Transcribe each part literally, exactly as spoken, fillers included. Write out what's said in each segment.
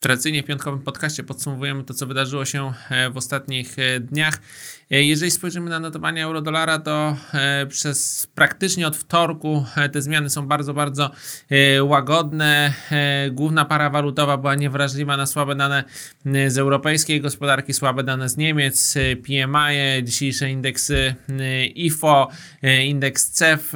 Tradycyjnie w piątkowym podcaście podsumowujemy to, co wydarzyło się w ostatnich dniach. Jeżeli spojrzymy na notowania euro-dolara, to przez praktycznie od wtorku te zmiany są bardzo, bardzo łagodne. Główna para walutowa była niewrażliwa na słabe dane z europejskiej gospodarki, słabe dane z Niemiec, P M I, dzisiejsze indeksy I F O, indeks C E F.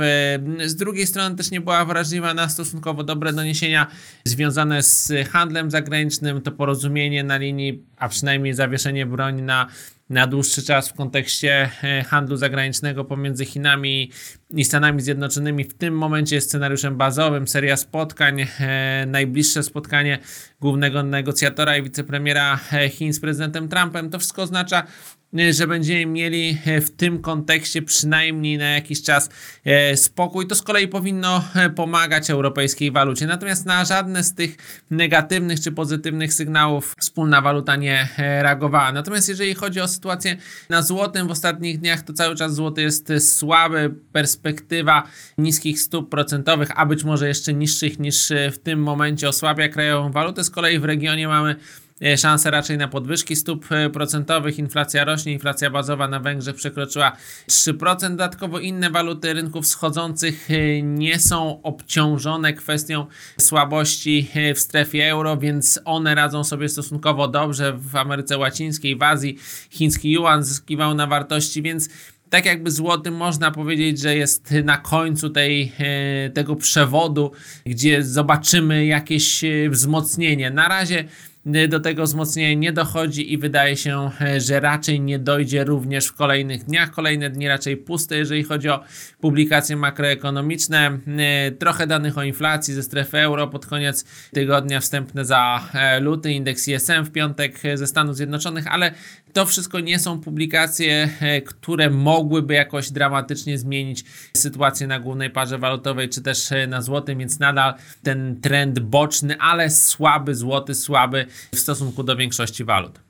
Z drugiej strony też nie była wrażliwa na stosunkowo dobre doniesienia związane z handlem zagranicznym. To porozumienie na linii, a przynajmniej zawieszenie broni na, na dłuższy czas w kontekście handlu zagranicznego pomiędzy Chinami i Stanami Zjednoczonymi w tym momencie jest scenariuszem bazowym. Seria spotkań, e, najbliższe spotkanie głównego negocjatora i wicepremiera Chin z prezydentem Trumpem. To wszystko oznacza, że będziemy mieli w tym kontekście przynajmniej na jakiś czas spokój. To z kolei powinno pomagać europejskiej walucie. Natomiast na żadne z tych negatywnych czy pozytywnych sygnałów wspólna waluta nie reagowała. Natomiast jeżeli chodzi o sytuację na złotym w ostatnich dniach, to cały czas złoty jest słaby. Perspektywa niskich stóp procentowych, a być może jeszcze niższych niż w tym momencie, osłabia krajową walutę. Z kolei w regionie mamy szanse raczej na podwyżki stóp procentowych, inflacja rośnie, inflacja bazowa na Węgrzech przekroczyła trzy procent. Dodatkowo inne waluty rynków wschodzących nie są obciążone kwestią słabości w strefie euro, więc one radzą sobie stosunkowo dobrze. W Ameryce Łacińskiej, w Azji chiński juan zyskiwał na wartości, więc tak jakby złoty, można powiedzieć, że jest na końcu tej, tego przewodu, gdzie zobaczymy jakieś wzmocnienie. Na razie do tego wzmocnienia nie dochodzi i wydaje się, że raczej nie dojdzie również w kolejnych dniach. Kolejne dni raczej puste, jeżeli chodzi o publikacje makroekonomiczne. Trochę danych o inflacji ze strefy euro pod koniec tygodnia, wstępne za luty, indeks I S M w piątek ze Stanów Zjednoczonych, ale to wszystko nie są publikacje, które mogłyby jakoś dramatycznie zmienić sytuację na głównej parze walutowej czy też na złotym, więc nadal ten trend boczny, ale słaby złoty, słaby w stosunku do większości walut.